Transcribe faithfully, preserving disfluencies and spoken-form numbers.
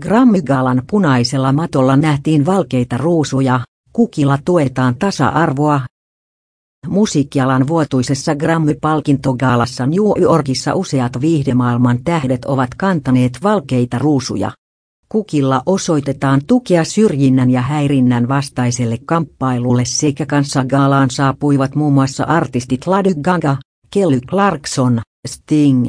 Grammy-galan punaisella matolla nähtiin valkeita ruusuja, kukilla tuetaan tasa-arvoa. Musiikkialan vuotuisessa Grammy-palkintogaalassa New Yorkissa useat viihdemaailman tähdet ovat kantaneet valkeita ruusuja. Kukilla osoitetaan tukea syrjinnän ja häirinnän vastaiselle kamppailulle sekä kanssagaalaan saapuivat muun muassa artistit Lady Gaga, Kelly Clarkson, Sting,